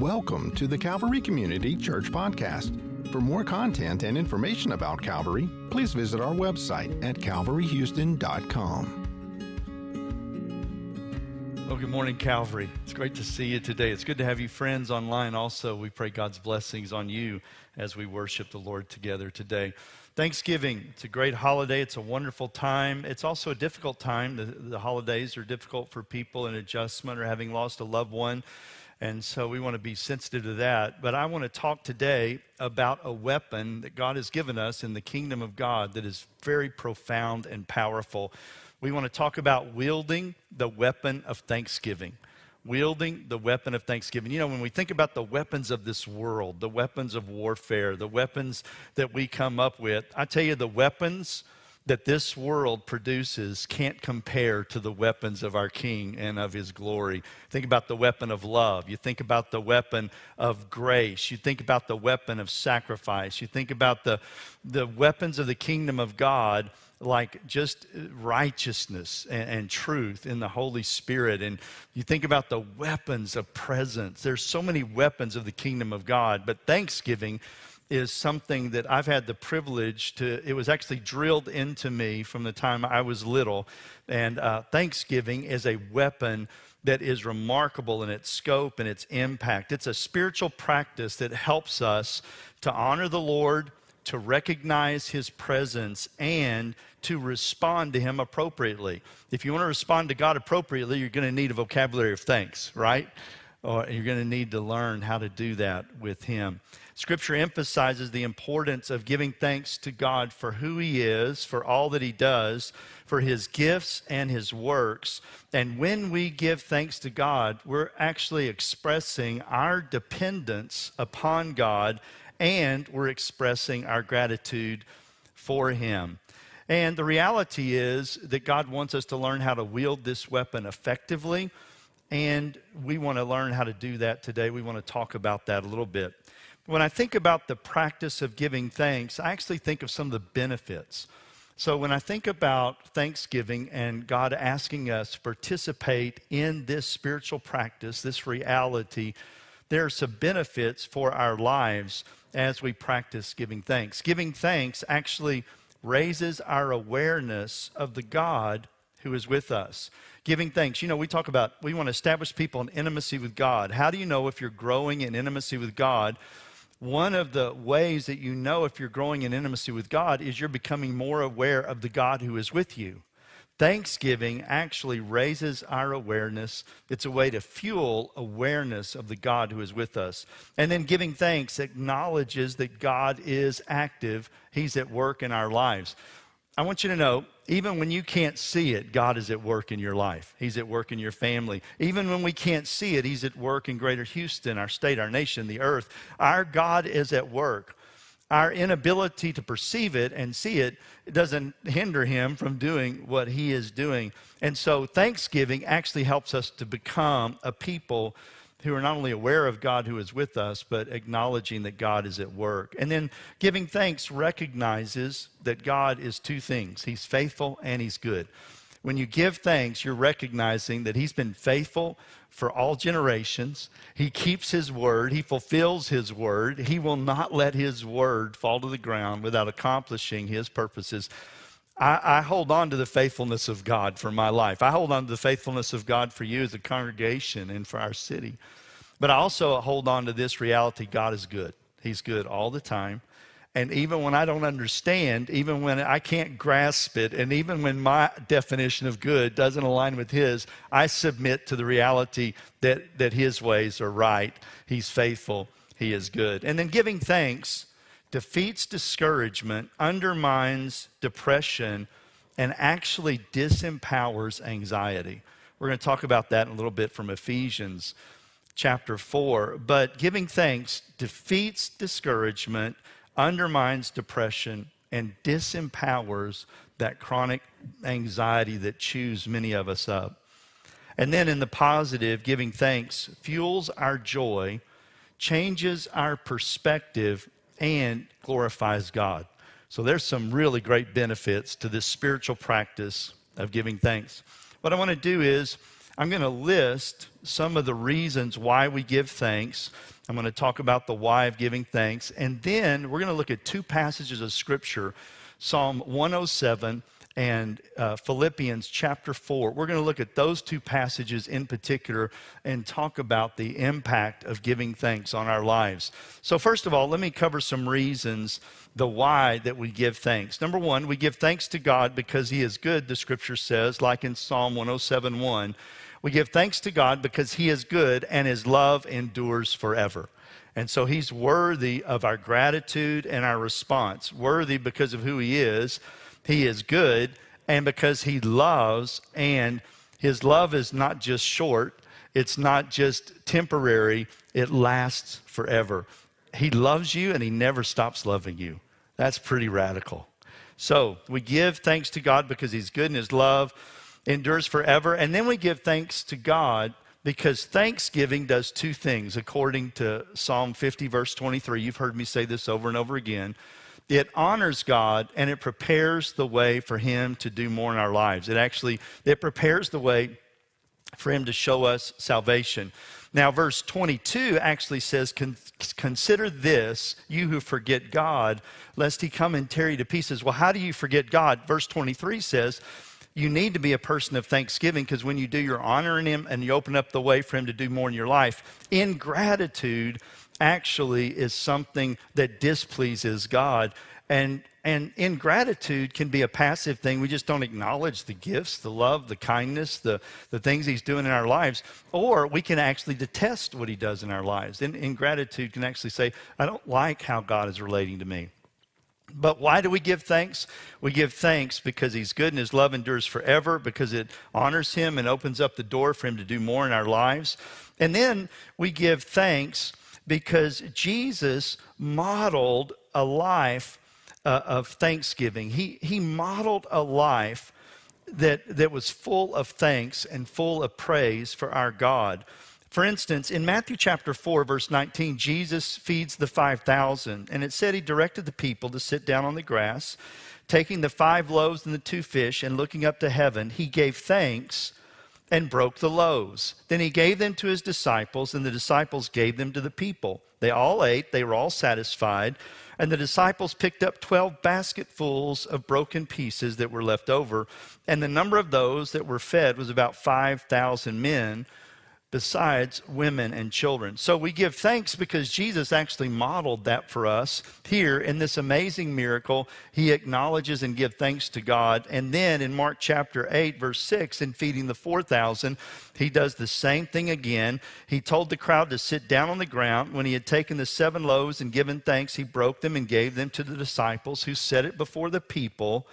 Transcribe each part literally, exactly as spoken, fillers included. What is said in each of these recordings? Welcome to the Calvary Community Church Podcast. For more content and information about Calvary, please visit our website at calvary houston dot com. Well, good morning, Calvary. It's great to see you today. It's good to have you friends online also. We pray God's blessings on you as we worship the Lord together today. Thanksgiving, it's a great holiday. It's a wonderful time. It's also a difficult time. The, the holidays are difficult for people in adjustment or having lost a loved one. And so we want to be sensitive to that. But I want to talk today about a weapon that God has given us in the kingdom of God that is very profound and powerful. We want to talk about wielding the weapon of thanksgiving. Wielding the weapon of thanksgiving. You know, when we think about the weapons of this world, the weapons of warfare, the weapons that we come up with, I tell you, the weapons that this world produces can't compare to the weapons of our King and of His glory. Think about the weapon of love. You think about the weapon of grace. You think about the weapon of sacrifice. You think about the, the weapons of the kingdom of God, like just righteousness and, and truth in the Holy Spirit. And you think about the weapons of presence. There's so many weapons of the kingdom of God, but thanksgiving is something that I've had the privilege to, it was actually drilled into me from the time I was little. And uh, thanksgiving is a weapon that is remarkable in its scope and its impact. It's a spiritual practice that helps us to honor the Lord, to recognize His presence, and to respond to Him appropriately. If you want to respond to God appropriately, you're going to need a vocabulary of thanks, right? Or you're going to need to learn how to do that with Him. Scripture emphasizes the importance of giving thanks to God for who He is, for all that He does, for His gifts and His works. And when we give thanks to God, we're actually expressing our dependence upon God, and we're expressing our gratitude for Him. And the reality is that God wants us to learn how to wield this weapon effectively, and we want to learn how to do that today. We want to talk about that a little bit. When I think about the practice of giving thanks, I actually think of some of the benefits. So when I think about thanksgiving and God asking us to participate in this spiritual practice, this reality, there are some benefits for our lives as we practice giving thanks. Giving thanks actually raises our awareness of the God who is with us. Giving thanks, you know, we talk about, we want to establish people in intimacy with God. How do you know if you're growing in intimacy with God? One of the ways that you know if you're growing in intimacy with God is you're becoming more aware of the God who is with you. Thanksgiving actually raises our awareness. It's a way to fuel awareness of the God who is with us. And then giving thanks acknowledges that God is active. He's at work in our lives. I want you to know, even when you can't see it, God is at work in your life. He's at work in your family. Even when we can't see it, He's at work in Greater Houston, our state, our nation, the earth. Our God is at work. Our inability to perceive it and see it, it doesn't hinder Him from doing what He is doing. And so thanksgiving actually helps us to become a people who are not only aware of God who is with us, but acknowledging that God is at work. And then giving thanks recognizes that God is two things. He's faithful and He's good. When you give thanks, you're recognizing that He's been faithful for all generations. He keeps His word. He fulfills His word. He will not let His word fall to the ground without accomplishing His purposes. I, I hold on to the faithfulness of God for my life. I hold on to the faithfulness of God for you as a congregation and for our city. But I also hold on to this reality: God is good. He's good all the time. And even when I don't understand, even when I can't grasp it, and even when my definition of good doesn't align with His, I submit to the reality that, that His ways are right. He's faithful. He is good. And then giving thanks defeats discouragement, undermines depression, and actually disempowers anxiety. We're going to talk about that in a little bit from Ephesians chapter four. But giving thanks defeats discouragement, undermines depression, and disempowers that chronic anxiety that chews many of us up. And then in the positive, giving thanks fuels our joy, changes our perspective, and glorifies God. So there's some really great benefits to this spiritual practice of giving thanks. What I want to do is I'm going to list some of the reasons why we give thanks. I'm going to talk about the why of giving thanks. And then we're going to look at two passages of Scripture, Psalm one oh seven and uh, Philippians chapter four. We're going to look at those two passages in particular and talk about the impact of giving thanks on our lives. So first of all, let me cover some reasons, the why that we give thanks. Number one, we give thanks to God because He is good, the Scripture says, like in Psalm one oh seven one. We give thanks to God because He is good and His love endures forever. And so He's worthy of our gratitude and our response, worthy because of who He is. He is good, and because He loves, and His love is not just short, it's not just temporary, it lasts forever. He loves you, and He never stops loving you. That's pretty radical. So we give thanks to God because He's good, and His love endures forever. And then we give thanks to God because thanksgiving does two things. According to Psalm fifty, verse twenty-three, you've heard me say this over and over again, it honors God, and it prepares the way for Him to do more in our lives. It actually, it prepares the way for Him to show us salvation. Now, verse twenty-two actually says, consider this, you who forget God, lest He come and tear you to pieces. Well, how do you forget God? Verse twenty-three says, you need to be a person of thanksgiving, because when you do, you're honoring Him, and you open up the way for Him to do more in your life. Ingratitude actually is something that displeases God. And, and ingratitude can be a passive thing. We just don't acknowledge the gifts, the love, the kindness, the, the things He's doing in our lives. Or we can actually detest what He does in our lives. And ingratitude can actually say, I don't like how God is relating to me. But why do we give thanks? We give thanks because He's good and His love endures forever, because it honors Him and opens up the door for Him to do more in our lives. And then we give thanks because Jesus modeled a life uh, of thanksgiving. He, he modeled a life that, that was full of thanks and full of praise for our God. For instance, in Matthew chapter four, verse nineteen, Jesus feeds the five thousand. And it said He directed the people to sit down on the grass, taking the five loaves and the two fish, and looking up to heaven, He gave thanks and broke the loaves. Then He gave them to His disciples, and the disciples gave them to the people. They all ate, they were all satisfied, and the disciples picked up twelve basketfuls of broken pieces that were left over. And the number of those that were fed was about five thousand men, besides women and children. So we give thanks because Jesus actually modeled that for us. Here in this amazing miracle, He acknowledges and gives thanks to God. And then in Mark chapter eight, verse six, in feeding the four thousand, He does the same thing again. He told the crowd to sit down on the ground. When He had taken the seven loaves and given thanks, He broke them and gave them to the disciples, who set it before the people,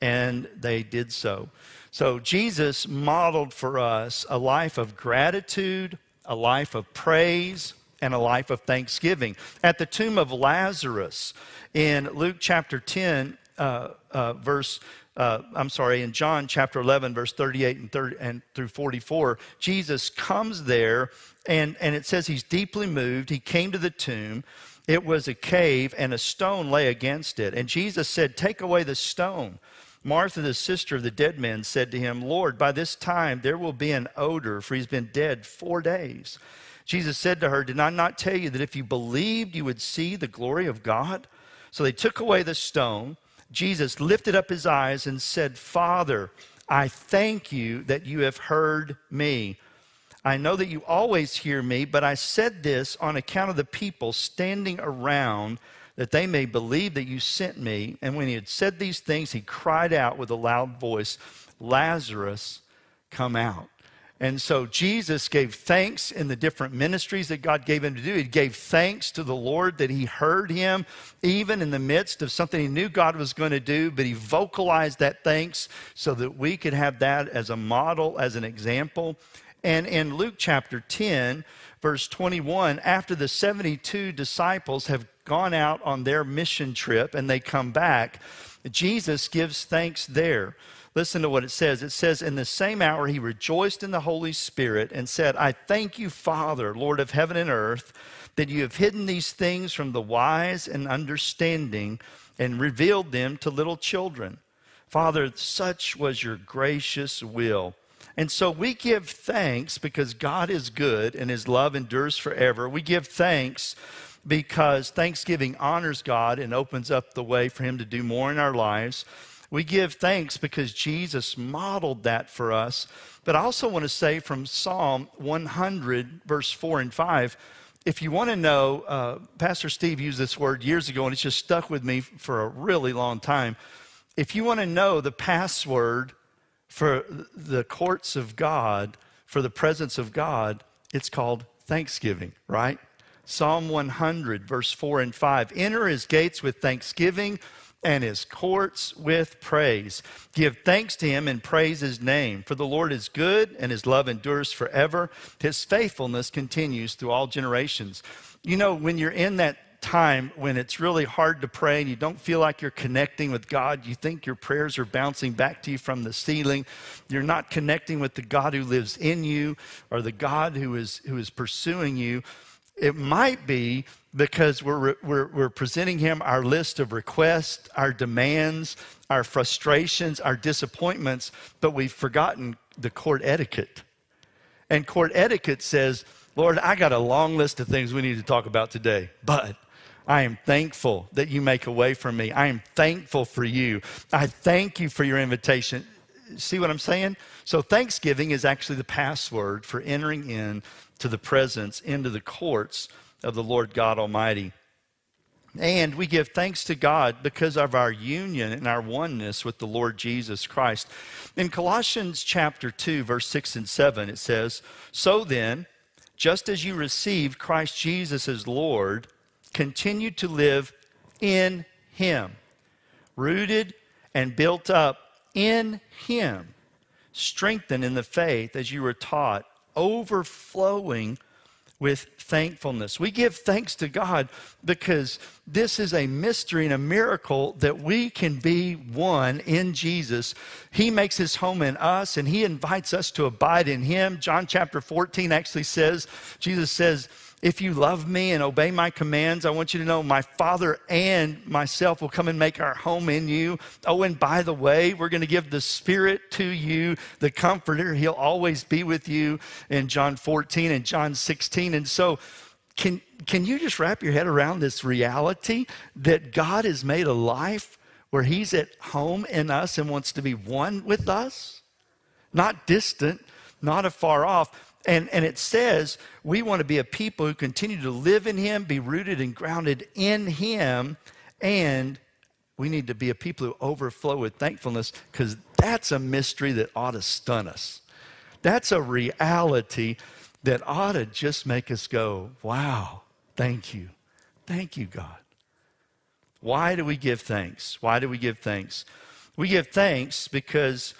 and they did so. So Jesus modeled for us a life of gratitude, a life of praise, and a life of thanksgiving. At the tomb of Lazarus in Luke chapter ten, uh, uh, verse, uh, I'm sorry, in John chapter eleven, verse thirty-eight and, thirty, and through forty-four, Jesus comes there, and, and it says He's deeply moved. He came to the tomb. It was a cave, and a stone lay against it. And Jesus said, "Take away the stone." Martha, the sister of the dead man, said to Him, "Lord, by this time there will be an odor, for he's been dead four days." Jesus said to her, "Did I not tell you that if you believed, you would see the glory of God?" So they took away the stone. Jesus lifted up His eyes and said, "Father, I thank You that You have heard Me. I know that You always hear Me, but I said this on account of the people standing around, that they may believe that You sent Me." And when He had said these things, He cried out with a loud voice, "Lazarus, come out." And so Jesus gave thanks in the different ministries that God gave Him to do. He gave thanks to the Lord that He heard Him, even in the midst of something He knew God was going to do, but He vocalized that thanks so that we could have that as a model, as an example. And in Luke chapter ten, verse twenty-one, after the seventy-two disciples have gone out on their mission trip and they come back, Jesus gives thanks there. Listen to what it says. It says, "In the same hour He rejoiced in the Holy Spirit and said, 'I thank You, Father, Lord of heaven and earth, that You have hidden these things from the wise and understanding and revealed them to little children. Father, such was Your gracious will. And so we give thanks because God is good and his love endures forever. We give thanks because thanksgiving honors God and opens up the way for him to do more in our lives. We give thanks because Jesus modeled that for us. But I also want to say from Psalm one hundred, verse four and five, if you want to know, uh, Pastor Steve used this word years ago, and it's just stuck with me for a really long time. If you want to know the password for the courts of God, for the presence of God, it's called thanksgiving, right? Psalm one hundred, verse four and five. Enter his gates with thanksgiving and his courts with praise. Give thanks to him and praise his name. For the Lord is good and his love endures forever. His faithfulness continues through all generations. You know, when you're in that time when it's really hard to pray and you don't feel like you're connecting with God, you think your prayers are bouncing back to you from the ceiling, you're not connecting with the God who lives in you or the God who is who is pursuing you, it might be because we're, we're, we're presenting him our list of requests, our demands, our frustrations, our disappointments, but we've forgotten the court etiquette. And court etiquette says, Lord, I got a long list of things we need to talk about today, but I am thankful that you make a way for me. I am thankful for you. I thank you for your invitation. See what I'm saying? So thanksgiving is actually the password for entering in to the presence, into the courts of the Lord God Almighty. And we give thanks to God because of our union and our oneness with the Lord Jesus Christ. In Colossians chapter two, verse six and seven, it says, so then, just as you received Christ Jesus as Lord, continue to live in him, rooted and built up in him, strengthened in the faith as you were taught, overflowing with thankfulness. We give thanks to God because this is a mystery and a miracle that we can be one in Jesus. He makes his home in us and he invites us to abide in him. John chapter fourteen actually says, Jesus says, if you love me and obey my commands, I want you to know my Father and myself will come and make our home in you. Oh, and by the way, we're going to give the Spirit to you, the Comforter. He'll always be with you in John fourteen and John sixteen. And so can, can you just wrap your head around this reality that God has made a life where he's at home in us and wants to be one with us? Not distant, not afar off. And, and it says we want to be a people who continue to live in him, be rooted and grounded in him, and we need to be a people who overflow with thankfulness because that's a mystery that ought to stun us. That's a reality that ought to just make us go, wow, thank you. Thank you, God. Why do we give thanks? Why do we give thanks? We give thanks because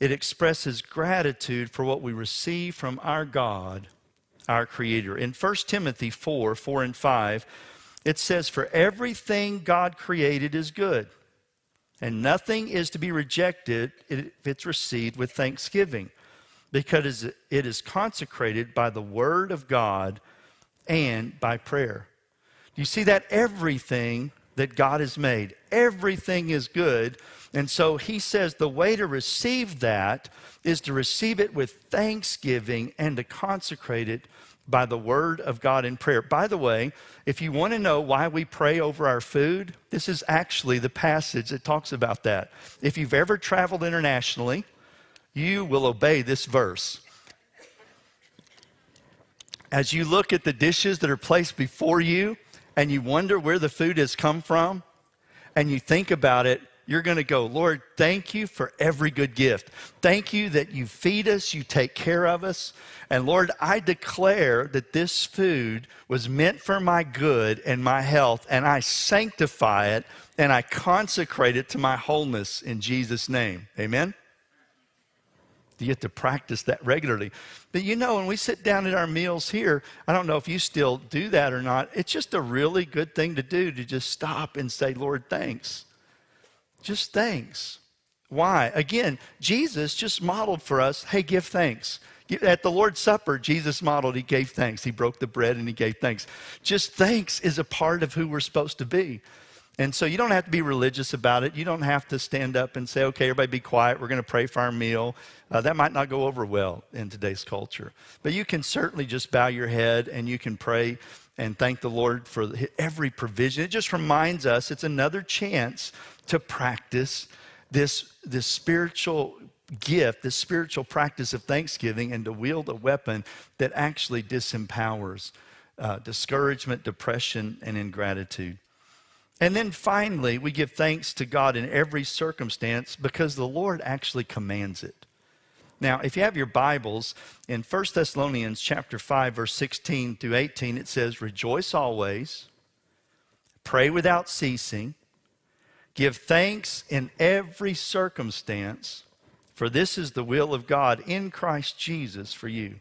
it expresses gratitude for what we receive from our God, our Creator. In First Timothy four, four and five, it says, for everything God created is good, and nothing is to be rejected if it's received with thanksgiving, because it is consecrated by the word of God and by prayer. You see that everything that God has made, everything is good. And so he says the way to receive that is to receive it with thanksgiving and to consecrate it by the word of God in prayer. By the way, if you want to know why we pray over our food, this is actually the passage that talks about that. If you've ever traveled internationally, you will obey this verse. As you look at the dishes that are placed before you and you wonder where the food has come from and you think about it, you're going to go, Lord, thank you for every good gift. Thank you that you feed us, you take care of us. And Lord, I declare that this food was meant for my good and my health, and I sanctify it, and I consecrate it to my wholeness in Jesus' name. Amen? You have to practice that regularly. But you know, when we sit down at our meals here, I don't know if you still do that or not, it's just a really good thing to do to just stop and say, Lord, thanks. Just thanks. Why? Again, Jesus just modeled for us, hey, give thanks. At the Lord's Supper, Jesus modeled, he gave thanks. He broke the bread and he gave thanks. Just thanks is a part of who we're supposed to be. And so you don't have to be religious about it. You don't have to stand up and say, okay, everybody be quiet. We're going to pray for our meal. Uh, that might not go over well in today's culture. But you can certainly just bow your head and you can pray and thank the Lord for every provision. It just reminds us it's another chance to practice this, this spiritual gift, this spiritual practice of thanksgiving, and to wield a weapon that actually disempowers uh, discouragement, depression, and ingratitude. And then finally, we give thanks to God in every circumstance because the Lord actually commands it. Now, if you have your Bibles, in First Thessalonians chapter five, verse sixteen through eighteen, it says, "Rejoice always, pray without ceasing, give thanks in every circumstance, for this is the will of God in Christ Jesus for you."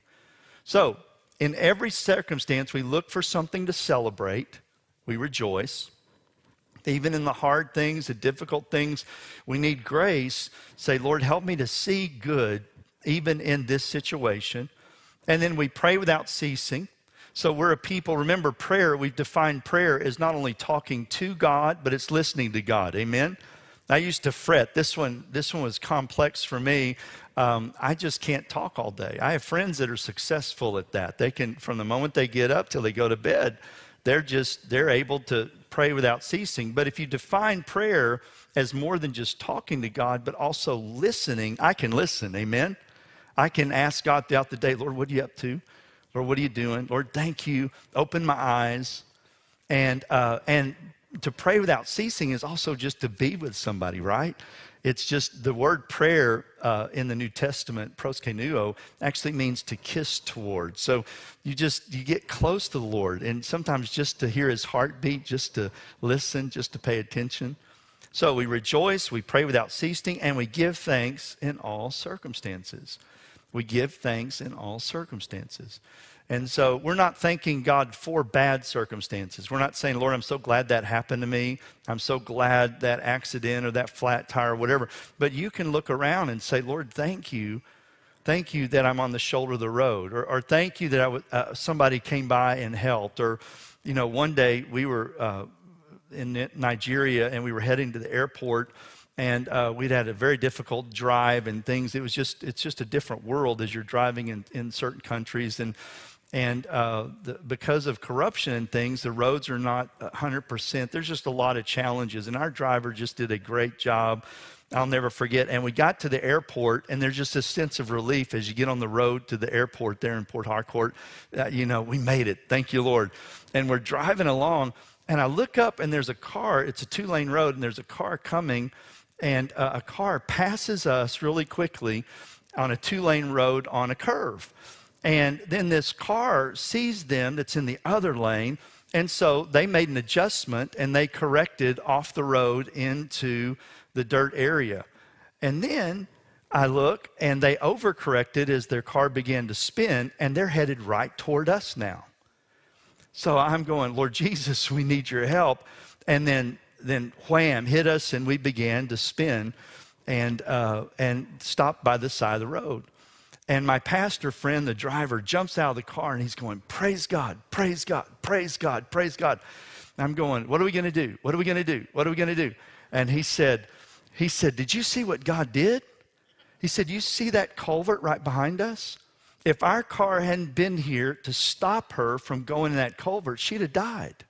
So, in every circumstance, we look for something to celebrate. We rejoice. Even in the hard things, the difficult things, we need grace. Say, Lord, help me to see good even in this situation. And then we pray without ceasing. So we're a people, remember prayer, we've defined prayer as not only talking to God, but it's listening to God. Amen? I used to fret. This one, this one was complex for me. Um, I just can't talk all day. I have friends that are successful at that. They can, from the moment they get up till they go to bed, they're just, they're able to pray without ceasing. But if you define prayer as more than just talking to God, but also listening, I can listen, amen? I can ask God throughout the day, Lord, what are you up to? Lord, what are you doing? Lord, thank you. Open my eyes. And uh, and to pray without ceasing is also just to be with somebody, right? It's just the word prayer uh, in the New Testament, proskenuo, actually means to kiss toward. So you just, you get close to the Lord, and sometimes just to hear his heartbeat, just to listen, just to pay attention. So we rejoice, we pray without ceasing, and we give thanks in all circumstances. We give thanks in all circumstances. And so we're not thanking God for bad circumstances. We're not saying, Lord, I'm so glad that happened to me. I'm so glad that accident or that flat tire or whatever. But you can look around and say, Lord, thank you. Thank you that I'm on the shoulder of the road. Or, or thank you that I w- uh, somebody came by and helped. Or, you know, one day we were uh, in Nigeria and we were heading to the airport. And uh, we'd had a very difficult drive and things. It was just, it's just a different world as you're driving in, in certain countries. And and uh, the, because of corruption and things, the roads are not one hundred percent. There's just a lot of challenges. And our driver just did a great job. I'll never forget. And we got to the airport, and there's just this sense of relief as you get on the road to the airport there in Port Harcourt. Uh, you know, we made it. Thank you, Lord. And we're driving along, and I look up, and there's a car. It's a two-lane road, and there's a car coming. And uh, a car passes us really quickly on a two-lane road on a curve. And then this car sees them that's in the other lane. And so they made an adjustment, and they corrected off the road into the dirt area. And then I look, and they overcorrected as their car began to spin, and they're headed right toward us now. So I'm going, Lord Jesus, we need your help. And then then wham, hit us, and we began to spin and uh, and stopped by the side of the road. And my pastor friend, the driver, jumps out of the car, and he's going, praise God, praise God, praise God, praise God. And I'm going, what are we going to do? What are we going to do? What are we going to do? And he said, he said, did you see what God did? He said, you see that culvert right behind us? If our car hadn't been here to stop her from going in that culvert, she'd have died.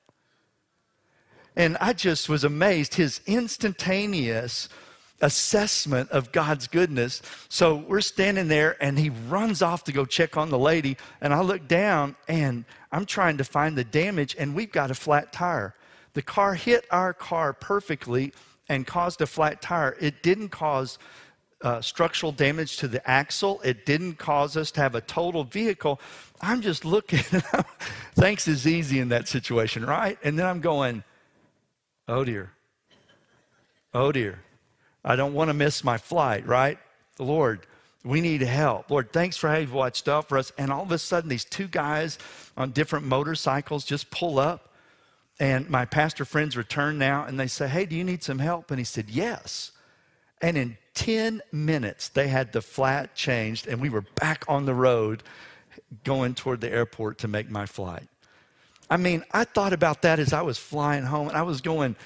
And I just was amazed, his instantaneous assessment of God's goodness. So we're standing there, and he runs off to go check on the lady. And I look down, and I'm trying to find the damage, and we've got a flat tire. The car hit our car perfectly and caused a flat tire. It didn't cause uh, structural damage to the axle. It didn't cause us to have a totaled vehicle. I'm just looking. Thanks is easy in that situation, right? And then I'm going, oh, dear. Oh, dear. I don't want to miss my flight, right? Lord, we need help. Lord, thanks for how you've watched out for us. And all of a sudden, these two guys on different motorcycles just pull up. And my pastor friends return now, and they say, hey, do you need some help? And he said, yes. And in ten minutes, they had the flat changed, and we were back on the road going toward the airport to make my flight. I mean, I thought about that as I was flying home, and I was going,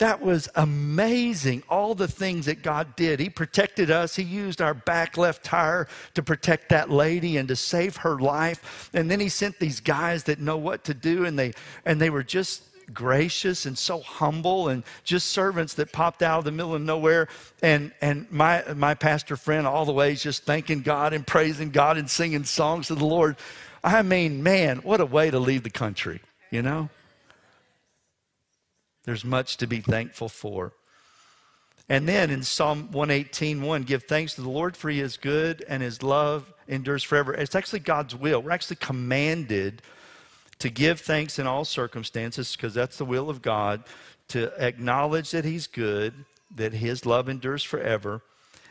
That was amazing, all the things that God did. He protected us. He used our back left tire to protect that lady and to save her life. And then he sent these guys that know what to do, and they and they were just gracious and so humble and just servants that popped out of the middle of nowhere. And and my, my pastor friend all the way is just thanking God and praising God and singing songs to the Lord. I mean, man, what a way to leave the country, you know? There's much to be thankful for. And then in Psalm one eighteen, one, give thanks to the Lord, for he is good and his love endures forever. It's actually God's will. We're actually commanded to give thanks in all circumstances, because that's the will of God, to acknowledge that he's good, that his love endures forever.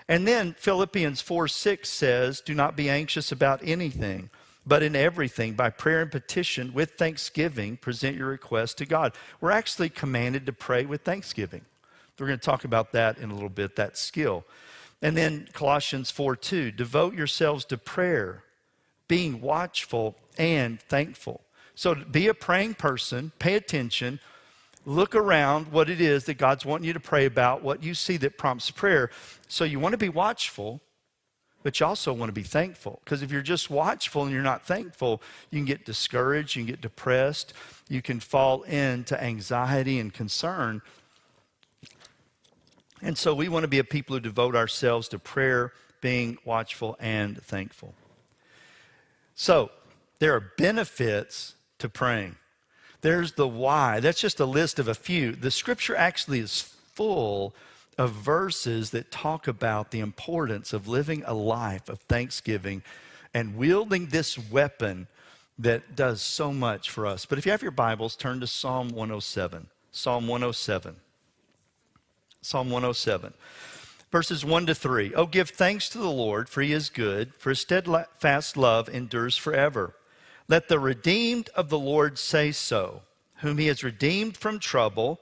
And then Philippians four six says, do not be anxious about anything, but in everything, by prayer and petition, with thanksgiving, present your request to God. We're actually commanded to pray with thanksgiving. We're going to talk about that in a little bit, that skill. And then Colossians four two, devote yourselves to prayer, being watchful and thankful. So be a praying person, pay attention, look around what it is that God's wanting you to pray about, what you see that prompts prayer. So you want to be watchful, but you also want to be thankful. Because if you're just watchful and you're not thankful, you can get discouraged, you can get depressed, you can fall into anxiety and concern. And so we want to be a people who devote ourselves to prayer, being watchful and thankful. So there are benefits to praying. There's the why. That's just a list of a few. The scripture actually is full of verses that talk about the importance of living a life of thanksgiving and wielding this weapon that does so much for us. But if you have your Bibles, turn to Psalm one oh seven. Psalm one oh seven. Psalm one oh seven. Verses one to three. Oh, give thanks to the Lord, for he is good, for his steadfast love endures forever. Let the redeemed of the Lord say so, whom he has redeemed from trouble,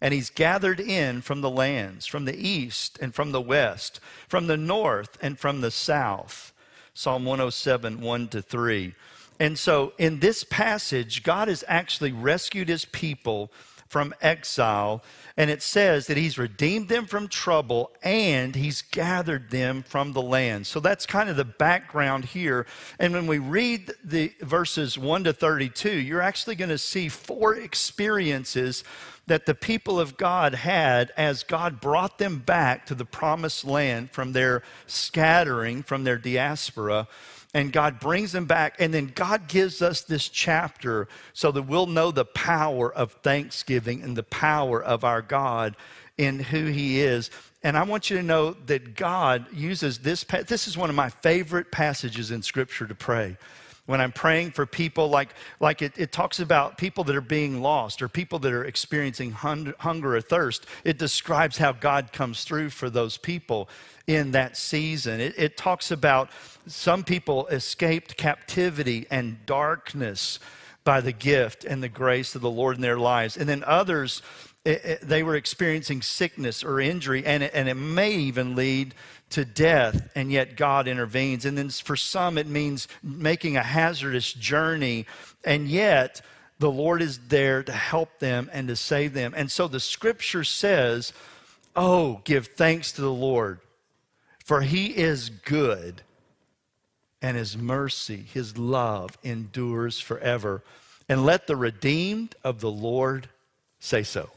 and he's gathered in from the lands, from the east and from the west, from the north and from the south. Psalm one oh seven, one to three. And so in this passage, God has actually rescued his people from exile. And it says that he's redeemed them from trouble and he's gathered them from the land. So that's kind of the background here. And when we read the verses one to thirty-two, you're actually going to see four experiences that the people of God had as God brought them back to the promised land from their scattering, from their diaspora, and God brings them back, and then God gives us this chapter so that we'll know the power of thanksgiving and the power of our God in who he is. And I want you to know that God uses this, this is one of my favorite passages in Scripture to pray. When I'm praying for people, like, like it, it talks about people that are being lost or people that are experiencing hun- hunger or thirst, it describes how God comes through for those people in that season. It, it talks about some people escaped captivity and darkness by the gift and the grace of the Lord in their lives. And then others, it, it, they were experiencing sickness or injury, and it, and it may even lead to death, and yet God intervenes. And then for some, it means making a hazardous journey, and yet the Lord is there to help them and to save them. And so the scripture says, oh, give thanks to the Lord, for he is good, and his mercy, his love endures forever. And let the redeemed of the Lord say so.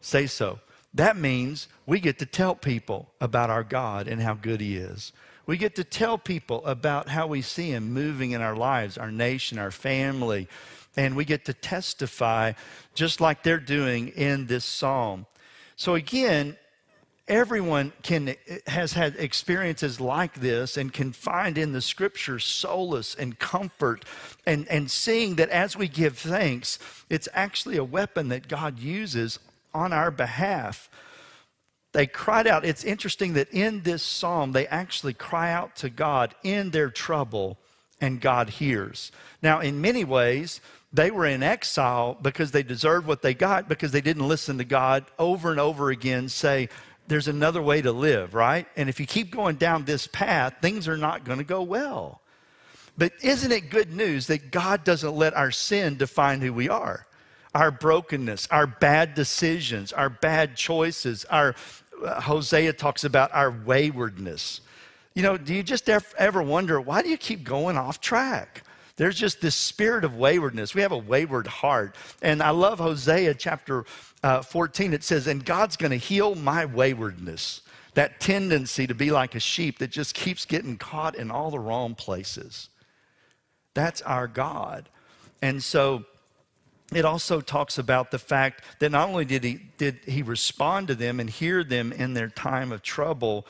Say so. That means we get to tell people about our God and how good he is. We get to tell people about how we see him moving in our lives, our nation, our family, and we get to testify just like they're doing in this psalm. So again, everyone can has had experiences like this and can find in the scripture solace and comfort, and, and seeing that as we give thanks, it's actually a weapon that God uses on our behalf. They cried out. It's interesting that in this psalm, they actually cry out to God in their trouble, and God hears. Now, in many ways, they were in exile because they deserved what they got, because they didn't listen to God over and over again say, there's another way to live, right? And if you keep going down this path, things are not going to go well. But isn't it good news that God doesn't let our sin define who we are? our brokenness, our bad decisions, our bad choices, our, uh, Hosea talks about our waywardness. You know, do you just ever wonder, why do you keep going off track? There's just this spirit of waywardness. We have a wayward heart. And I love Hosea chapter uh, fourteen. It says, and God's going to heal my waywardness, that tendency to be like a sheep that just keeps getting caught in all the wrong places. That's our God. And so it also talks about the fact that not only did he, did he respond to them and hear them in their time of trouble,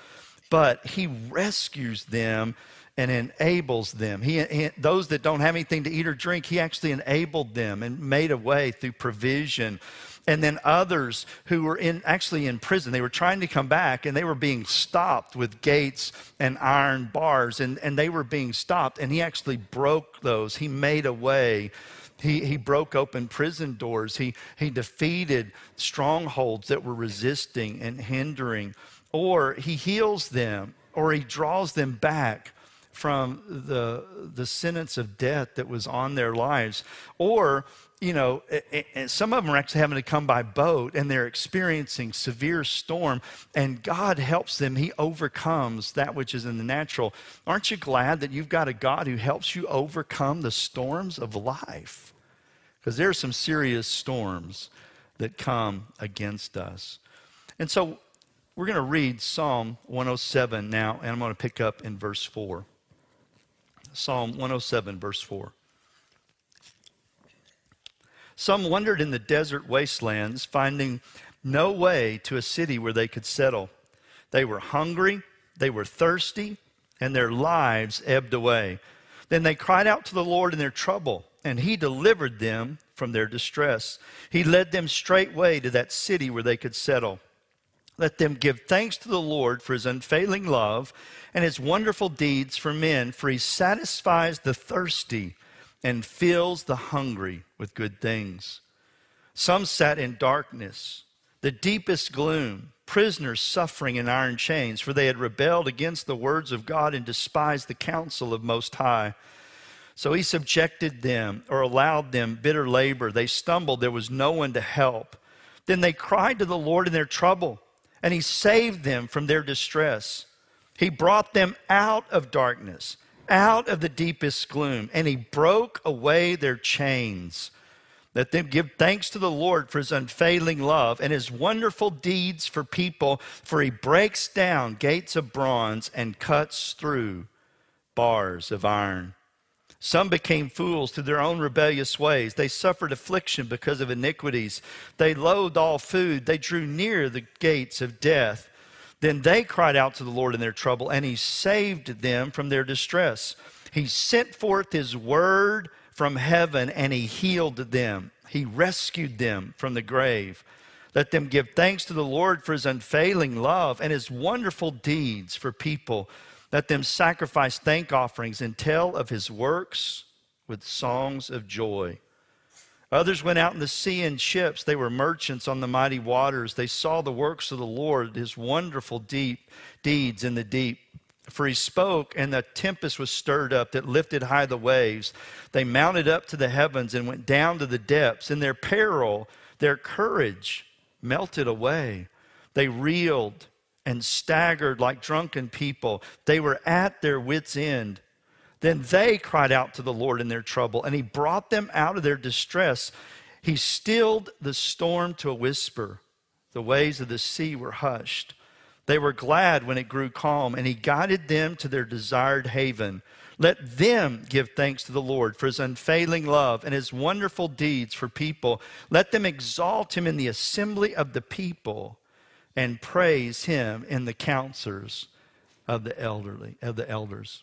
but he rescues them and enables them. He, he, those that don't have anything to eat or drink, he actually enabled them and made a way through provision. And then others who were in actually in prison, they were trying to come back and they were being stopped with gates and iron bars, and, and they were being stopped, and he actually broke those. He made a way. He, he broke open prison doors. He, he defeated strongholds that were resisting and hindering, or he heals them, or he draws them back from the the sentence of death that was on their lives. Or, you know, it, it, some of them are actually having to come by boat and they're experiencing severe storm, and God helps them. He overcomes that which is in the natural. Aren't you glad that you've got a God who helps you overcome the storms of life? Because there are some serious storms that come against us. And so we're going to read Psalm one oh seven now, and I'm going to pick up in verse four. Psalm one oh seven, verse four. Some wandered in the desert wastelands, finding no way to a city where they could settle. They were hungry, they were thirsty, and their lives ebbed away. Then they cried out to the Lord in their trouble, and he delivered them from their distress. He led them straightway to that city where they could settle. Let them give thanks to the Lord for his unfailing love and his wonderful deeds for men, for he satisfies the thirsty and fills the hungry with good things. Some sat in darkness, the deepest gloom, prisoners suffering in iron chains, for they had rebelled against the words of God and despised the counsel of Most High. So he subjected them, or allowed them bitter labor. They stumbled, there was no one to help. Then they cried to the Lord in their trouble, and he saved them from their distress. He brought them out of darkness, out of the deepest gloom, and he broke away their chains. Let them give thanks to the Lord for his unfailing love and his wonderful deeds for people, for he breaks down gates of bronze and cuts through bars of iron. Some became fools through their own rebellious ways. They suffered affliction because of iniquities. They loathed all food. They drew near the gates of death. Then they cried out to the Lord in their trouble, and he saved them from their distress. He sent forth his word from heaven, and he healed them. He rescued them from the grave. Let them give thanks to the Lord for his unfailing love and his wonderful deeds for people. Let them sacrifice thank offerings and tell of his works with songs of joy. Others went out in the sea in ships. They were merchants on the mighty waters. They saw the works of the Lord, his wonderful deep deeds in the deep. For he spoke, and the tempest was stirred up that lifted high the waves. They mounted up to the heavens and went down to the depths. In their peril, their courage melted away. They reeled and staggered like drunken people. They were at their wits' end. Then they cried out to the Lord in their trouble, and he brought them out of their distress. He stilled the storm to a whisper. The waves of the sea were hushed. They were glad when it grew calm, and he guided them to their desired haven. Let them give thanks to the Lord for his unfailing love and his wonderful deeds for people. Let them exalt him in the assembly of the people, and praise him in the counsels of the elderly, of the elders.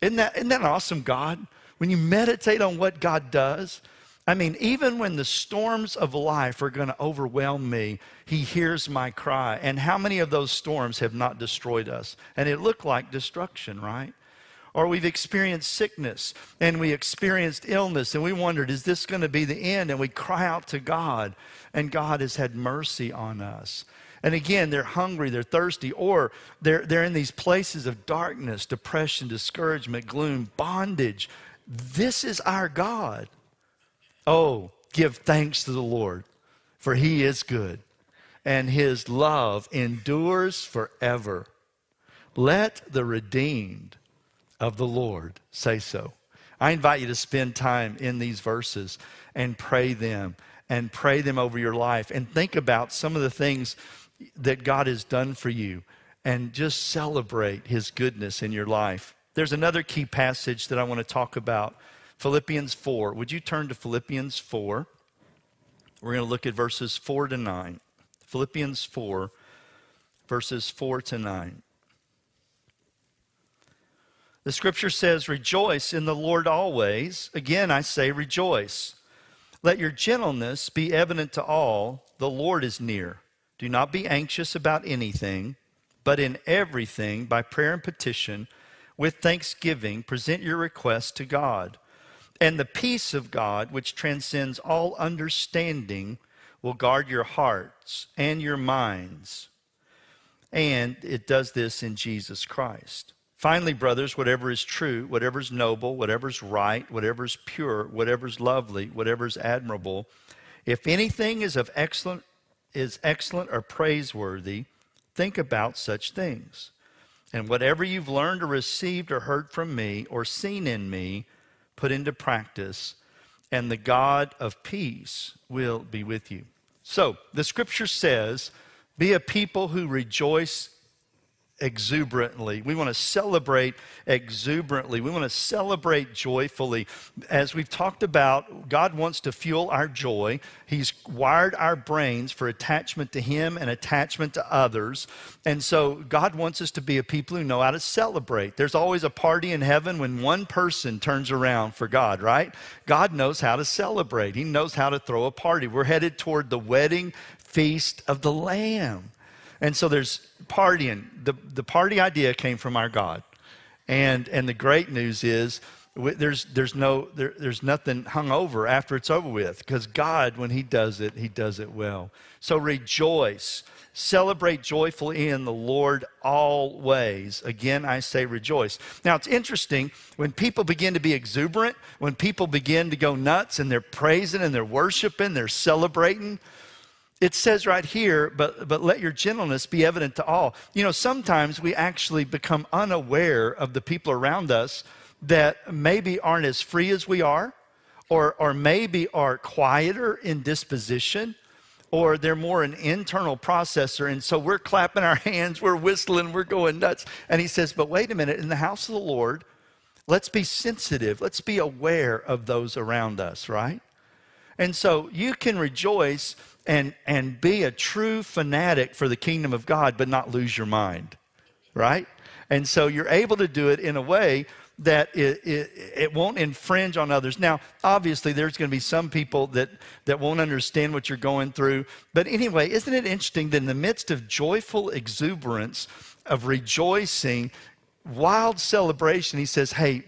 Isn't that, isn't that an awesome God? When you meditate on what God does, I mean, even when the storms of life are going to overwhelm me, he hears my cry. And how many of those storms have not destroyed us? And it looked like destruction, right? Or we've experienced sickness, and we experienced illness, and we wondered, is this going to be the end? And we cry out to God, and God has had mercy on us. And again, they're hungry, they're thirsty, or they're, they're in these places of darkness, depression, discouragement, gloom, bondage. This is our God. Oh, Give thanks to the Lord, for he is good, and his love endures forever. Let the redeemed of the Lord say so. I invite you to spend time in these verses and pray them and pray them over your life and think about some of the things that God has done for you and just celebrate his goodness in your life. There's another key passage that I want to talk about, Philippians four. Would you turn to Philippians four? We're going to look at verses four to nine. Philippians four, verses four to nine. The scripture says, "Rejoice in the Lord always. Again, I say rejoice. Let your gentleness be evident to all. The Lord is near. Do not be anxious about anything, but in everything, by prayer and petition, with thanksgiving, present your requests to God. And the peace of God, which transcends all understanding, will guard your hearts and your minds." And it does this in Jesus Christ. "Finally, brothers, whatever is true, whatever is noble, whatever is right, whatever is pure, whatever is lovely, whatever is admirable, if anything is of excellent is excellent or praiseworthy, think about such things. And whatever you've learned or received or heard from me or seen in me, put into practice, and the God of peace will be with you." So the scripture says, be a people who rejoice exuberantly. We want to celebrate exuberantly. We want to celebrate joyfully. As we've talked about, God wants to fuel our joy. He's wired our brains for attachment to him and attachment to others. And so God wants us to be a people who know how to celebrate. There's always a party in heaven when one person turns around for God, right? God knows how to celebrate. He knows how to throw a party. We're headed toward the wedding feast of the Lamb. And so there's partying. The, the party idea came from our God. And and the great news is we, there's there's no there, there's nothing hung over after it's over with, because God, when he does it, he does it well. So rejoice. Celebrate joyfully in the Lord always. Again, I say rejoice. Now, it's interesting, when people begin to be exuberant, when people begin to go nuts and they're praising and they're worshiping, they're celebrating, it says right here, but but let your gentleness be evident to all. You know, sometimes we actually become unaware of the people around us that maybe aren't as free as we are, or, or maybe are quieter in disposition, or they're more an internal processor. And so we're clapping our hands, we're whistling, we're going nuts. And he says, but wait a minute, in the house of the Lord, let's be sensitive. Let's be aware of those around us, right? And so you can rejoice and and be a true fanatic for the kingdom of God, but not lose your mind, right? And so you're able to do it in a way that it, it, it won't infringe on others. Now, obviously, there's going to be some people that, that won't understand what you're going through. But anyway, isn't it interesting that in the midst of joyful exuberance, of rejoicing, wild celebration, he says, hey,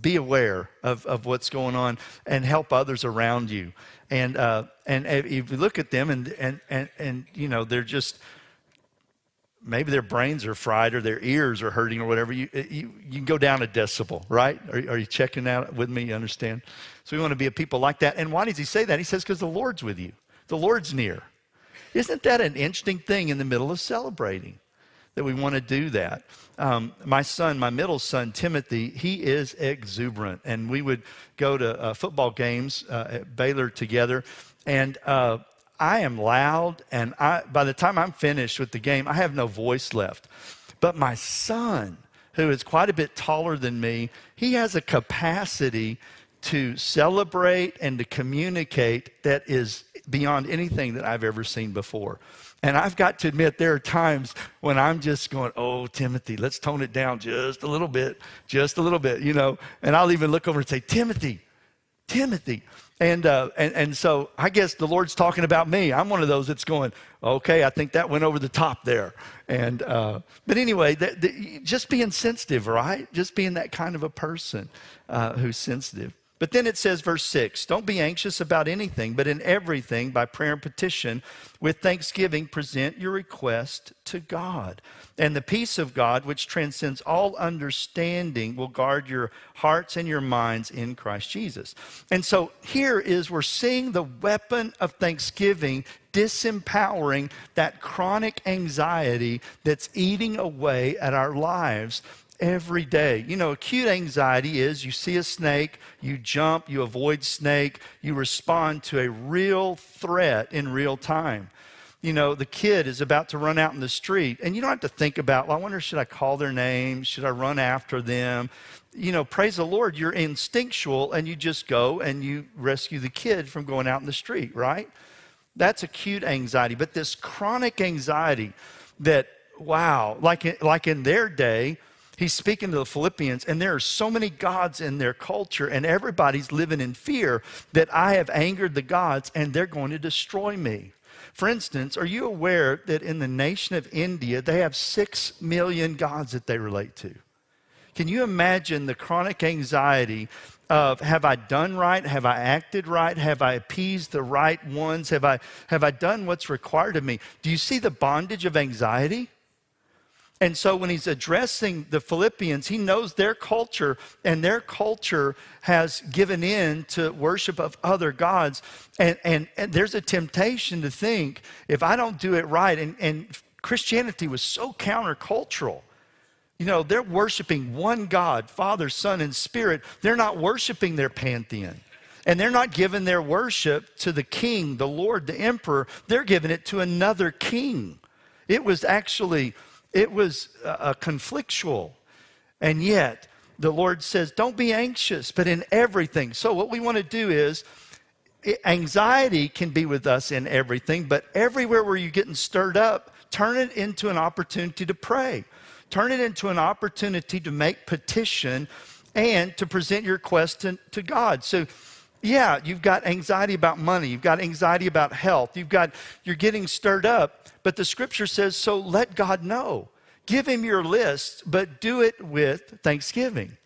be aware of, of what's going on and help others around you. And uh, and if you look at them and, and, and, and, you know, they're just, maybe their brains are fried or their ears are hurting or whatever, you you, you can go down a decibel, right? Are, are you checking out with me? You understand? So we want to be a people like that. And why does he say that? He says, because the Lord's with you. The Lord's near. Isn't that an interesting thing in the middle of celebrating? That we want to do that. Um, my son, my middle son, Timothy, he is exuberant. And we would go to uh, football games uh, at Baylor together. And uh, I am loud. And I, by the time I'm finished with the game, I have no voice left. But my son, who is quite a bit taller than me, he has a capacity to celebrate and to communicate that is beyond anything that I've ever seen before. And I've got to admit, there are times when I'm just going, oh, Timothy, let's tone it down just a little bit, just a little bit, you know. And I'll even look over and say, Timothy, Timothy. And, uh, and and so I guess the Lord's talking about me. I'm one of those that's going, okay, I think that went over the top there. And uh, but anyway, the, the, just being sensitive, right? Just being that kind of a person uh, who's sensitive. But then it says, verse six, don't be anxious about anything, but in everything, by prayer and petition, with thanksgiving, present your request to God. And the peace of God, which transcends all understanding, will guard your hearts and your minds in Christ Jesus. And so here is, we're seeing the weapon of thanksgiving disempowering that chronic anxiety that's eating away at our lives every day. You know, acute anxiety is you see a snake, you jump, you avoid snake, you respond to a real threat in real time. You know, the kid is about to run out in the street, and you don't have to think about, well, I wonder, should I call their name? Should I run after them? You know, praise the Lord, you're instinctual, and you just go and you rescue the kid from going out in the street, right? That's acute anxiety. But this chronic anxiety that, wow, like, like in their day, he's speaking to the Philippians, and there are so many gods in their culture, and everybody's living in fear that I have angered the gods, and they're going to destroy me. For instance, are you aware that in the nation of India, they have six million gods that they relate to? Can you imagine the chronic anxiety of, have I done right? Have I acted right? Have I appeased the right ones? Have I, have I done what's required of me? Do you see the bondage of anxiety? And so when he's addressing the Philippians, he knows their culture, and their culture has given in to worship of other gods. And, and, and there's a temptation to think, if I don't do it right, and, and Christianity was so countercultural. You know, they're worshiping one God, Father, Son, and Spirit. They're not worshiping their pantheon. And they're not giving their worship to the king, the Lord, the emperor. They're giving it to another king. It was actually... It was uh, conflictual, and yet the Lord says, don't be anxious, but in everything. So what we want to do is, anxiety can be with us in everything, but everywhere where you're getting stirred up, turn it into an opportunity to pray. Turn it into an opportunity to make petition and to present your request to, to God. So yeah, you've got anxiety about money. You've got anxiety about health. You've got, you're getting stirred up. But the scripture says, so let God know. Give him your list, but do it with thanksgiving.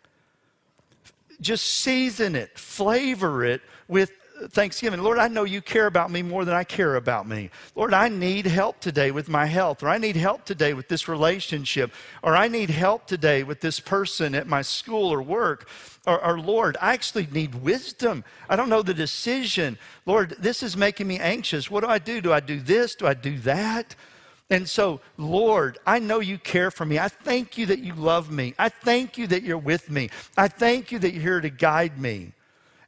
Just season it, flavor it with thanksgiving. Lord, I know you care about me more than I care about me. Lord, I need help today with my health, or I need help today with this relationship, or I need help today with this person at my school or work, or, or Lord, I actually need wisdom. I don't know the decision. Lord, this is making me anxious. What do I do? Do I do this? Do I do that? And so, Lord, I know you care for me. I thank you that you love me. I thank you that you're with me. I thank you that you're here to guide me.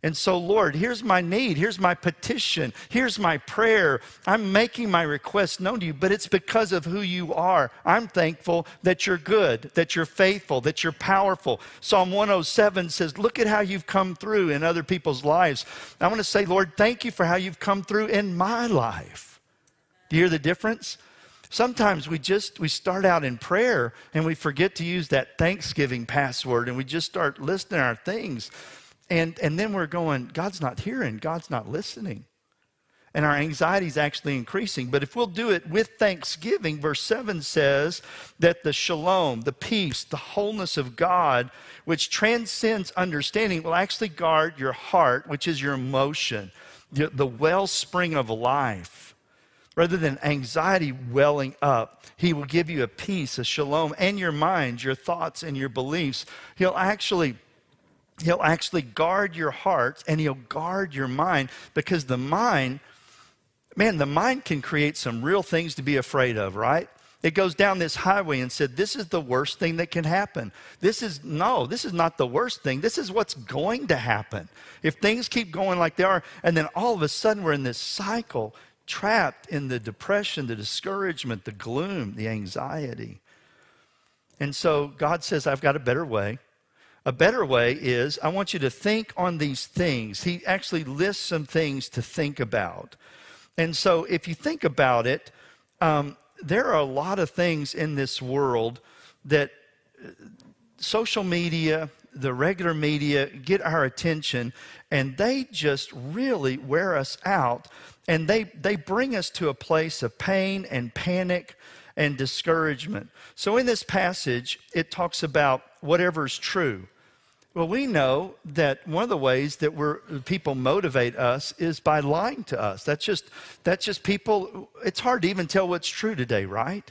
And so, Lord, here's my need, here's my petition, here's my prayer. I'm making my request known to you, but it's because of who you are. I'm thankful that you're good, that you're faithful, that you're powerful. Psalm one oh seven says, look at how you've come through in other people's lives. I want to say, Lord, thank you for how you've come through in my life. Do you hear the difference? Sometimes we just, we start out in prayer and we forget to use that Thanksgiving password, and we just start listing our things. And, and then we're going, God's not hearing, God's not listening. And our anxiety is actually increasing. But if we'll do it with thanksgiving, verse seven says that the shalom, the peace, the wholeness of God, which transcends understanding, will actually guard your heart, which is your emotion, the, the wellspring of life. Rather than anxiety welling up, he will give you a peace, a shalom, and your mind, your thoughts, and your beliefs. He'll actually... He'll actually guard your heart, and he'll guard your mind, because the mind, man, the mind can create some real things to be afraid of, right? It goes down this highway and said, this is the worst thing that can happen. This is, no, this is not the worst thing. This is what's going to happen. If things keep going like they are, and then all of a sudden we're in this cycle, trapped in the depression, the discouragement, the gloom, the anxiety. And so God says, I've got a better way. A better way is, I want you to think on these things. He actually lists some things to think about. And so if you think about it, um, there are a lot of things in this world that social media, the regular media, get our attention, and they just really wear us out. And they, they bring us to a place of pain and panic and discouragement. So in this passage, it talks about whatever's true. Well, we know that one of the ways that we're, people motivate us is by lying to us. That's just, that's just people, it's hard to even tell what's true today, right?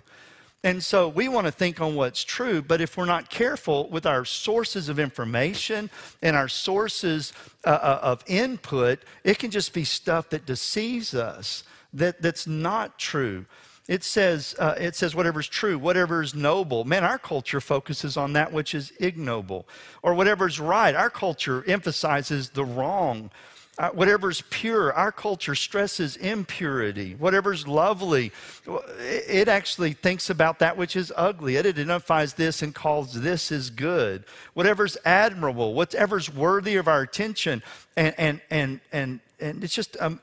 And so we want to think on what's true, but if we're not careful with our sources of information and our sources uh, of input, it can just be stuff that deceives us, that, that's not true. It says, uh, it says whatever's true, whatever's noble. Man, our culture focuses on that which is ignoble. Or whatever's right, our culture emphasizes the wrong. Uh, whatever's pure, our culture stresses impurity. Whatever's lovely, it, it actually thinks about that which is ugly. It identifies this and calls this as good. Whatever's admirable, whatever's worthy of our attention, and and and and, and it's just um,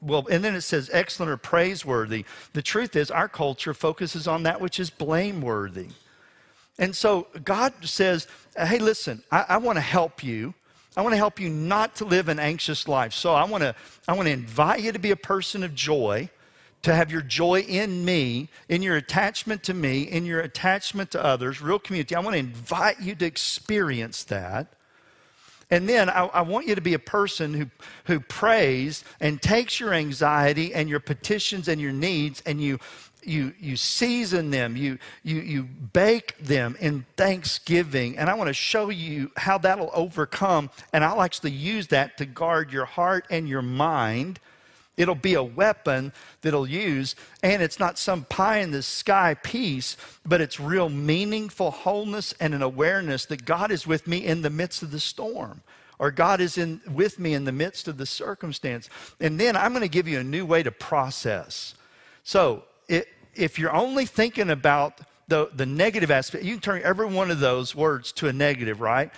well. And then it says excellent or praiseworthy. The truth is, our culture focuses on that which is blameworthy. And so God says, "Hey, listen, I, I want to help you." I want to help you not to live an anxious life. So I want to I want to invite you to be a person of joy, to have your joy in me, in your attachment to me, in your attachment to others, real community. I want to invite you to experience that. And then I, I want you to be a person who, who prays and takes your anxiety and your petitions and your needs, and you You you season them, you you you bake them in thanksgiving, and I want to show you how that'll overcome, and I'll actually use that to guard your heart and your mind. It'll be a weapon that'll use, and it's not some pie-in-the-sky piece, but it's real meaningful wholeness and an awareness that God is with me in the midst of the storm. Or God is in with me in the midst of the circumstance. And then I'm going to give you a new way to process. So It, if you're only thinking about the, the negative aspect, you can turn every one of those words to a negative, right?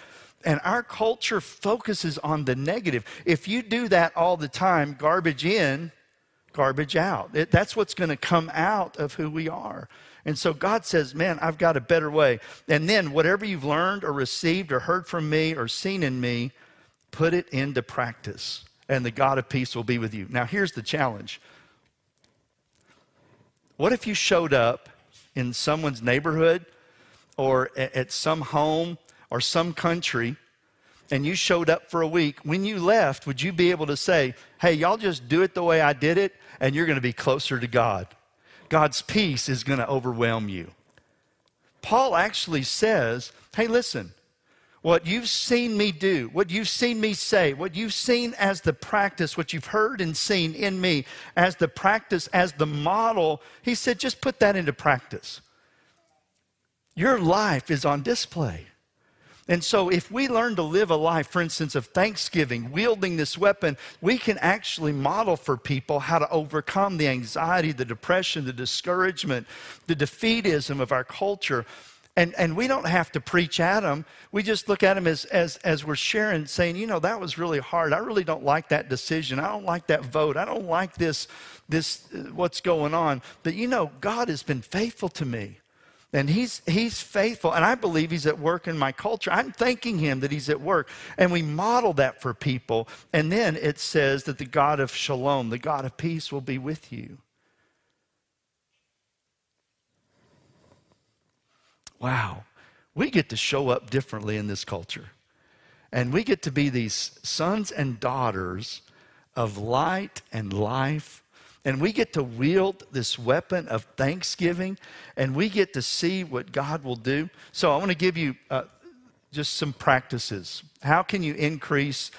And our culture focuses on the negative. If you do that all the time, garbage in, garbage out. It, that's what's going to come out of who we are. And so God says, man, I've got a better way. And then whatever you've learned or received or heard from me or seen in me, put it into practice, and the God of peace will be with you. Now, here's the challenge. What if you showed up in someone's neighborhood or at some home or some country, and you showed up for a week? When you left, would you be able to say, hey, y'all just do it the way I did it, and you're going to be closer to God? God's peace is going to overwhelm you. Paul actually says, hey, listen, what you've seen me do, what you've seen me say, what you've seen as the practice, what you've heard and seen in me as the practice, as the model, he said, just put that into practice. Your life is on display. And so if we learn to live a life, for instance, of thanksgiving, wielding this weapon, we can actually model for people how to overcome the anxiety, the depression, the discouragement, the defeatism of our culture. And and we don't have to preach at them. We just look at them as, as, as we're sharing, saying, you know, that was really hard. I really don't like that decision. I don't like that vote. I don't like this, this uh, what's going on. But, you know, God has been faithful to me. And he's, he's faithful. And I believe he's at work in my culture. I'm thanking him that he's at work. And we model that for people. And then it says that the God of shalom, the God of peace, will be with you. Wow, we get to show up differently in this culture. And we get to be these sons and daughters of light and life. And we get to wield this weapon of thanksgiving. And we get to see what God will do. So I want to give you uh, just some practices. How can you increase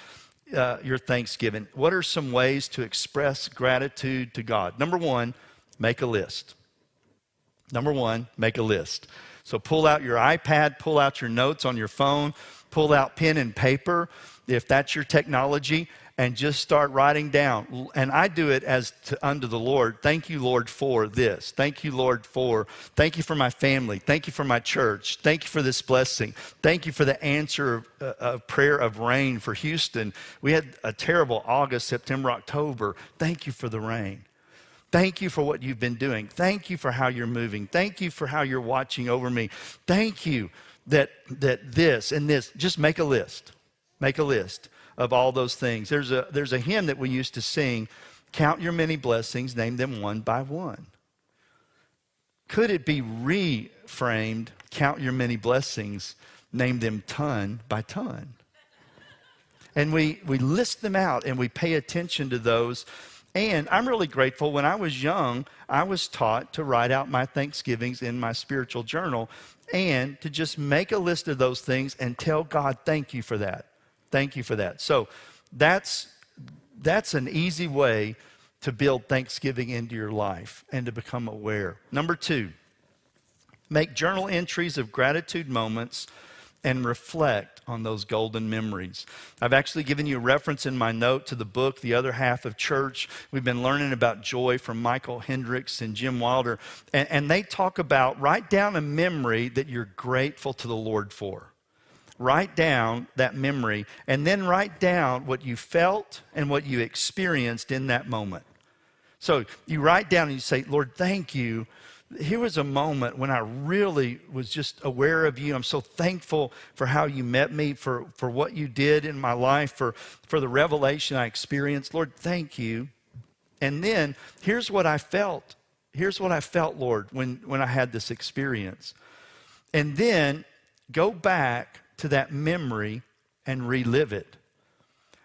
uh, your thanksgiving? What are some ways to express gratitude to God? Number one, make a list. Number one, make a list. So pull out your iPad, pull out your notes on your phone, pull out pen and paper, if that's your technology, and just start writing down. And I do it as to, unto the Lord. Thank you, Lord, for this. Thank you, Lord, for, thank you for my family. Thank you for my church. Thank you for this blessing. Thank you for the answer of, uh, of prayer of rain for Houston. We had a terrible August, September, October. Thank you for the rain. Thank you for what you've been doing. Thank you for how you're moving. Thank you for how you're watching over me. Thank you that that this and this. Just make a list. Make a list of all those things. There's a, there's a hymn that we used to sing, count your many blessings, name them one by one. Could it be reframed, count your many blessings, named them ton by ton. And we, we list them out and we pay attention to those. And I'm really grateful. When I was young, I was taught to write out my Thanksgivings in my spiritual journal and to just make a list of those things and tell God, thank you for that. Thank you for that. So that's, that's an easy way to build Thanksgiving into your life and to become aware. Number two, make journal entries of gratitude moments and reflect on those golden memories. I've actually given you a reference in my note to the book, The Other Half of Church. We've been learning about joy from Michael Hendricks and Jim Wilder. And, and they talk about, write down a memory that you're grateful to the Lord for. Write down that memory, and then write down what you felt and what you experienced in that moment. So you write down and you say, Lord, thank you. Here was a moment when I really was just aware of you. I'm so thankful for how you met me, for, for what you did in my life, for, for the revelation I experienced. Lord, thank you. And then here's what I felt. Here's what I felt, Lord, when, when I had this experience. And then go back to that memory and relive it.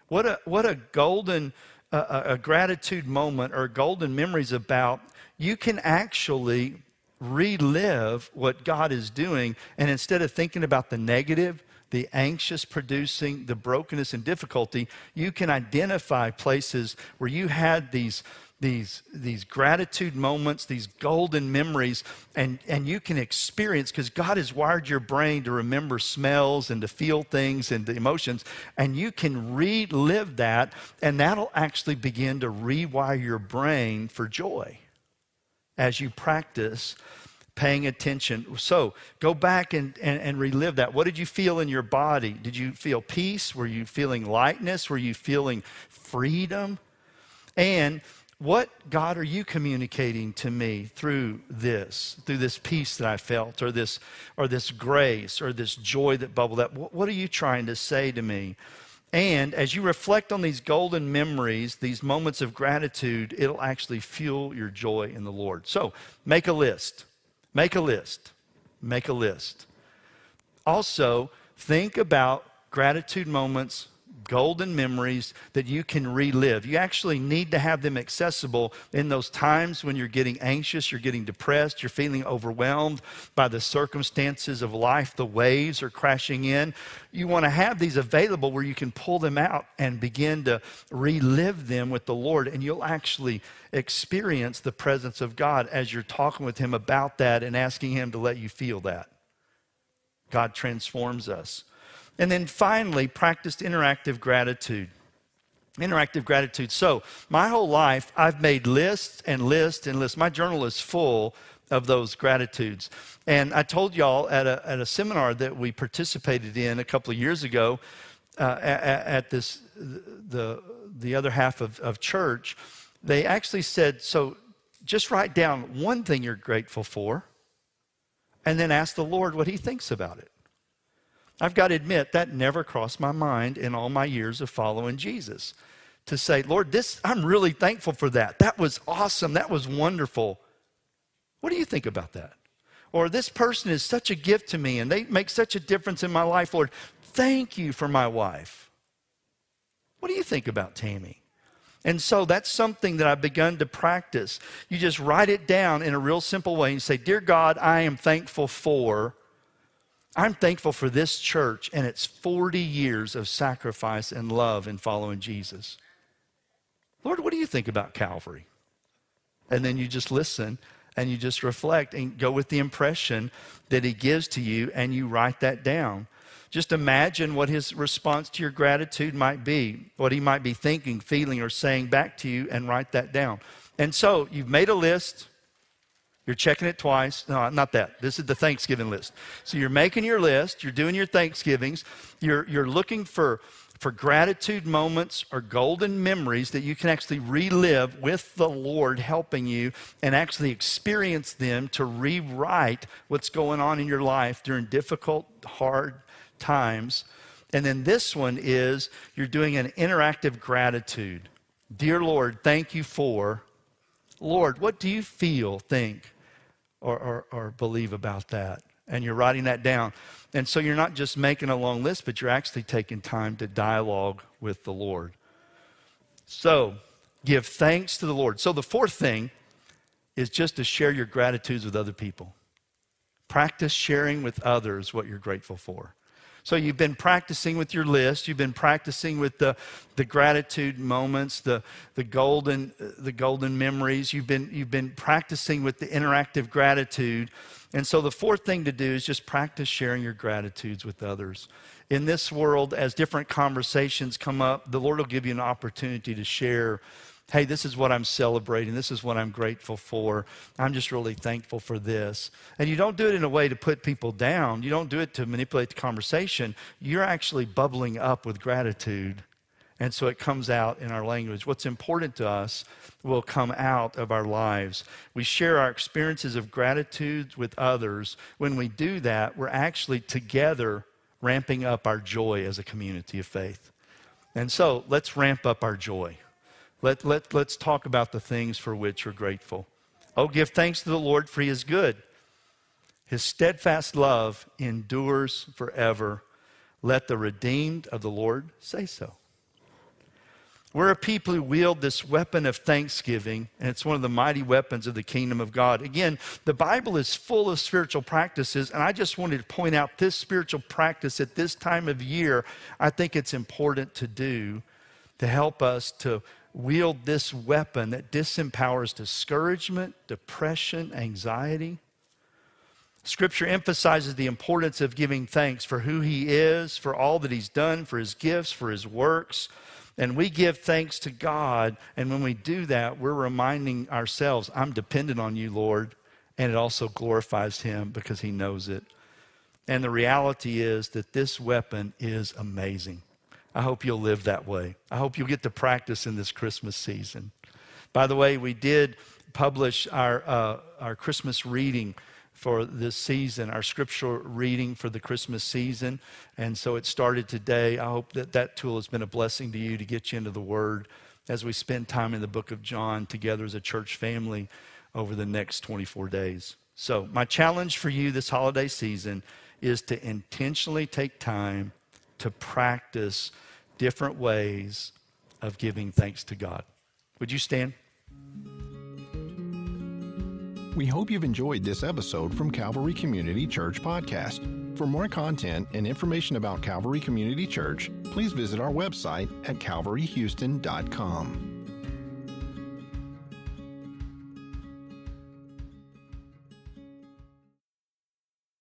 What a, what a golden uh, a gratitude moment or golden memories about. You can actually relive what God is doing, and instead of thinking about the negative, the anxious producing, the brokenness and difficulty, you can identify places where you had these these these gratitude moments, these golden memories, and, and you can experience, because God has wired your brain to remember smells and to feel things and the emotions, and you can relive that, and that'll actually begin to rewire your brain for joy as you practice paying attention. So go back and, and, and relive that. What did you feel in your body? Did you feel peace? Were you feeling lightness? Were you feeling freedom? And what, God, are you communicating to me through this, through this peace that I felt, or this, or this grace, or this joy that bubbled up? What, what are you trying to say to me? And as you reflect on these golden memories, these moments of gratitude, it'll actually fuel your joy in the Lord. So make a list, make a list, make a list. Also, think about gratitude moments, golden memories that you can relive. You actually need to have them accessible in those times when you're getting anxious, you're getting depressed, you're feeling overwhelmed by the circumstances of life, the waves are crashing in. You want to have these available where you can pull them out and begin to relive them with the Lord, and you'll actually experience the presence of God as you're talking with Him about that and asking Him to let you feel that. God transforms us. And then finally, practice interactive gratitude. Interactive gratitude. So my whole life, I've made lists and lists and lists. My journal is full of those gratitudes. And I told y'all at a, at a seminar that we participated in a couple of years ago uh, at, at this the the other half of, of church, they actually said, so just write down one thing you're grateful for and then ask the Lord what He thinks about it. I've got to admit, that never crossed my mind in all my years of following Jesus, to say, Lord, this, I'm really thankful for that. That was awesome. That was wonderful. What do you think about that? Or this person is such a gift to me, and they make such a difference in my life, Lord. Thank you for my wife. What do you think about Tammy? And so that's something that I've begun to practice. You just write it down in a real simple way and say, Dear God, I am thankful for... I'm thankful for this church and its forty years of sacrifice and love in following Jesus. Lord, what do you think about Calvary? And then you just listen and you just reflect and go with the impression that He gives to you, and you write that down. Just imagine what His response to your gratitude might be, what He might be thinking, feeling, or saying back to you, and write that down. And so you've made a list. You're checking it twice. No, not that. This is the Thanksgiving list. So you're making your list. You're doing your Thanksgivings. You're, you're looking for, for gratitude moments or golden memories that you can actually relive with the Lord helping you, and actually experience them to rewrite what's going on in your life during difficult, hard times. And then this one is, you're doing an interactive gratitude. Dear Lord, thank you for... Lord, what do you feel, think, Or, or, or believe about that? and you're writing that down. And so you're not just making a long list, but you're actually taking time to dialogue with the Lord. So give thanks to the Lord. So the fourth thing is just to share your gratitudes with other people. Practice sharing with others what you're grateful for. So you've been practicing with your list. You've been practicing with the, the gratitude moments, the, the, golden, the golden memories. You've been, you've been practicing with the interactive gratitude. And so the fourth thing to do is just practice sharing your gratitudes with others. In this world, as different conversations come up, the Lord will give you an opportunity to share, hey, this is what I'm celebrating. This is what I'm grateful for. I'm just really thankful for this. And you don't do it in a way to put people down. You don't do it to manipulate the conversation. You're actually bubbling up with gratitude. And so it comes out in our language. What's important to us will come out of our lives. We share our experiences of gratitude with others. When we do that, we're actually together ramping up our joy as a community of faith. And so let's ramp up our joy. Let, let, let's talk about the things for which we're grateful. Oh, give thanks to the Lord, for he is good. His steadfast love endures forever. Let the redeemed of the Lord say so. We're a people who wield this weapon of thanksgiving, and it's one of the mighty weapons of the kingdom of God. Again, the Bible is full of spiritual practices, and I just wanted to point out this spiritual practice at this time of year. I think it's important to do to help us to wield this weapon that disempowers discouragement, depression, anxiety. Scripture emphasizes the importance of giving thanks for who he is, for all that he's done, for his gifts, for his works. And we give thanks to God, and when we do that, we're reminding ourselves, I'm dependent on you, Lord, and it also glorifies him because he knows it. And the reality is that this weapon is amazing. I hope you'll live that way. I hope you'll get to practice in this Christmas season. By the way, we did publish our uh, our Christmas reading for this season, our scriptural reading for the Christmas season, and so it started today. I hope that that tool has been a blessing to you to get you into the Word as we spend time in the book of John together as a church family over the next twenty-four days. So my challenge for you this holiday season is to intentionally take time to practice different ways of giving thanks to God. Would you stand? We hope you've enjoyed this episode from Calvary Community Church Podcast. For more content and information about Calvary Community Church, please visit our website at calvary houston dot com.